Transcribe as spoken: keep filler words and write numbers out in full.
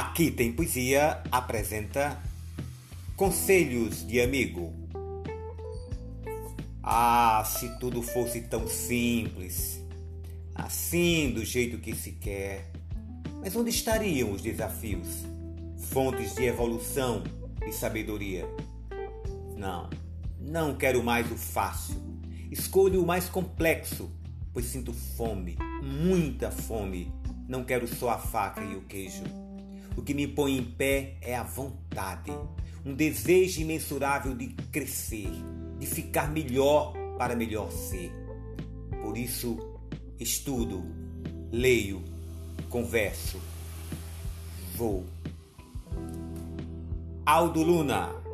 Aqui Tem Poesia apresenta Conselhos de Amigo. Ah, se tudo fosse tão simples, assim do jeito que se quer, mas onde estariam os desafios, fontes de evolução e sabedoria? Não, não quero mais o fácil, escolho o mais complexo, pois sinto fome, muita fome, não quero só a faca e o queijo. O que me põe em pé é a vontade, um desejo imensurável de crescer, de ficar melhor para melhor ser. Por isso, estudo, leio, converso, vou. Aldo Luna.